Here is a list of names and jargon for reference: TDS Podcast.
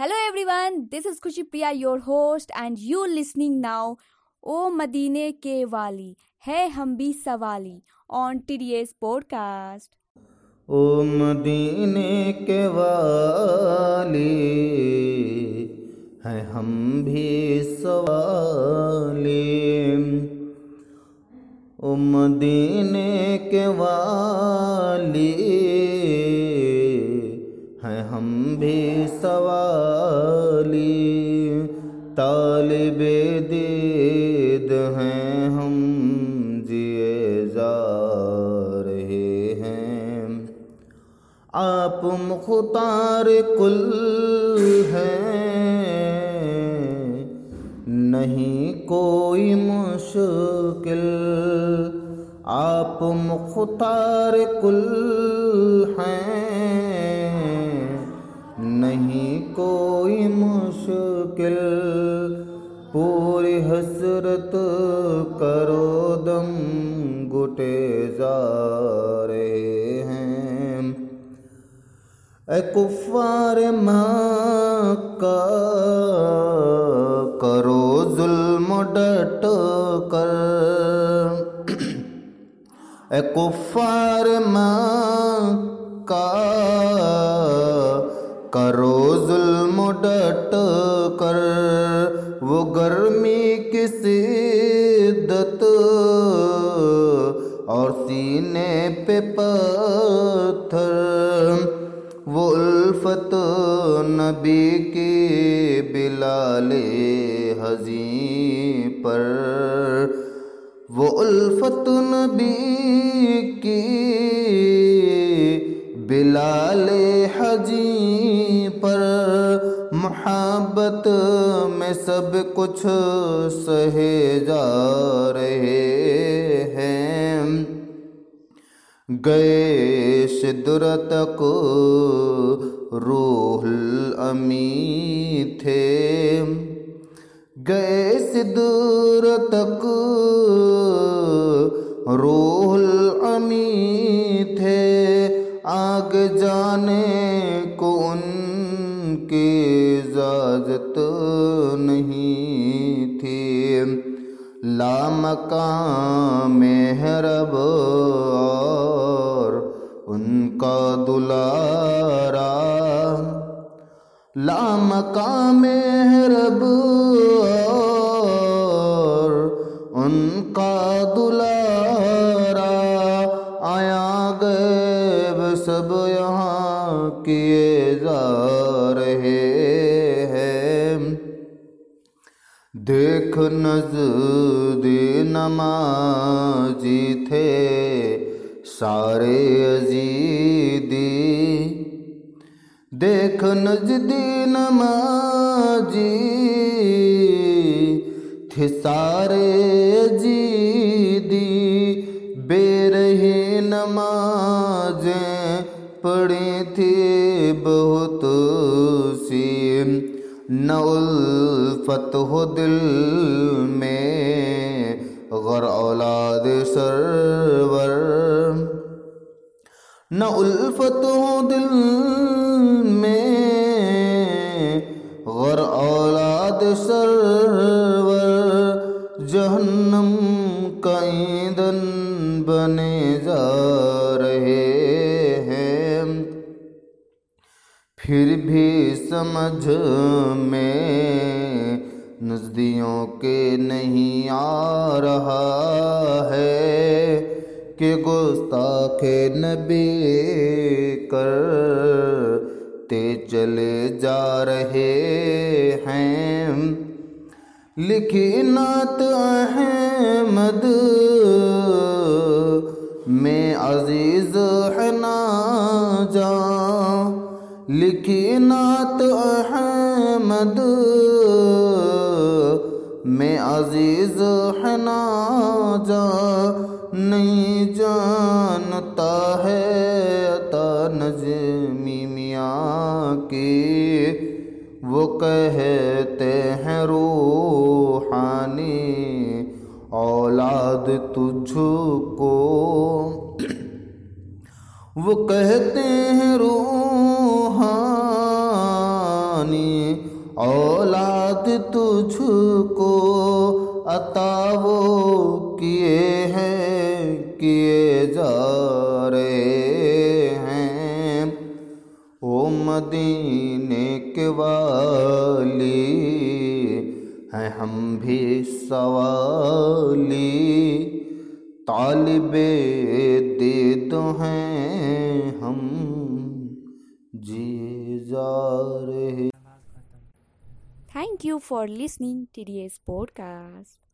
Hello everyone, this is Khushi Priya your host and you listening now ओ मदीने के वाली है हम भी सवाली ऑन टीडीएस पॉडकास्ट। ओ मदीने के वाली है हम भी सवाली, ओ मदीने के वाली है हम भी सवाली। तालिबे दीद हैं हम जिए जा रहे हैं, आप मुख्तार कुल हैं नहीं कोई मुश्किल, आप मुख्तार कुल हैं नहीं कोई मुश्किल। पूरी हसरत करो दम घुटे जा रहे हैं, ए कुफ़ार मक्का करो जुल्म डट कर, ए कुफ़ार मक्का करो जुल्म डट कर। वो गर्मी की शिद्दत और सीने पे पत्थर, वो उल्फत नबी की बिलाले हज़ीं पर, वो उल्फत नबी की बिलाले हज़ीं पर। मोहब्बत में सब कुछ सहे जा रहे हैं, गए सिदर तक रूहुल अमी थे, गए सिदर तक रूहुल अमी थे। आग जाने को उनकी इजाजत नहीं थी, लामकाम मेहरब और उनका दुलारा, लामकाम मेहरब और उनका दुलारा। आया सब यहाँ किए जा रहे हैं, देख नज़दी नमाजी थे सारे अजीदी, देख नज़दी नमाजी थे सारे अजीदी। बेरही नमाजें पड़ी थी बहुत सी, न उल्फत हो दिल में ग़र औलाद सरवर, न उल्फत हो दिल में ग़र औलाद सरवर। जहन्नम का ईंधन बने जा रहे फिर भी समझ में नज़दियों के नहीं आ रहा है कि गुस्ताखे नबी करते चले जा रहे हैं। लिखी नात अहमद में अज़ीज़ है ना जा, लिखी नात अहमद में अज़ीज़ है ना जा। नहीं जानता है अता नज़मी मियाँ की, वो कहते हैं रूहानी औलाद तुझको, वो कहते हैं रूहानी जाने औलाद तुझको अता वो किए जा रहे हैं। ओ मदीने के वाली हैं हम भी सवाली, तालिबे दीद हैं हम जी जा रहे। Thank you for listening to TDS Podcast.